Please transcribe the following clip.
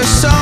the sun.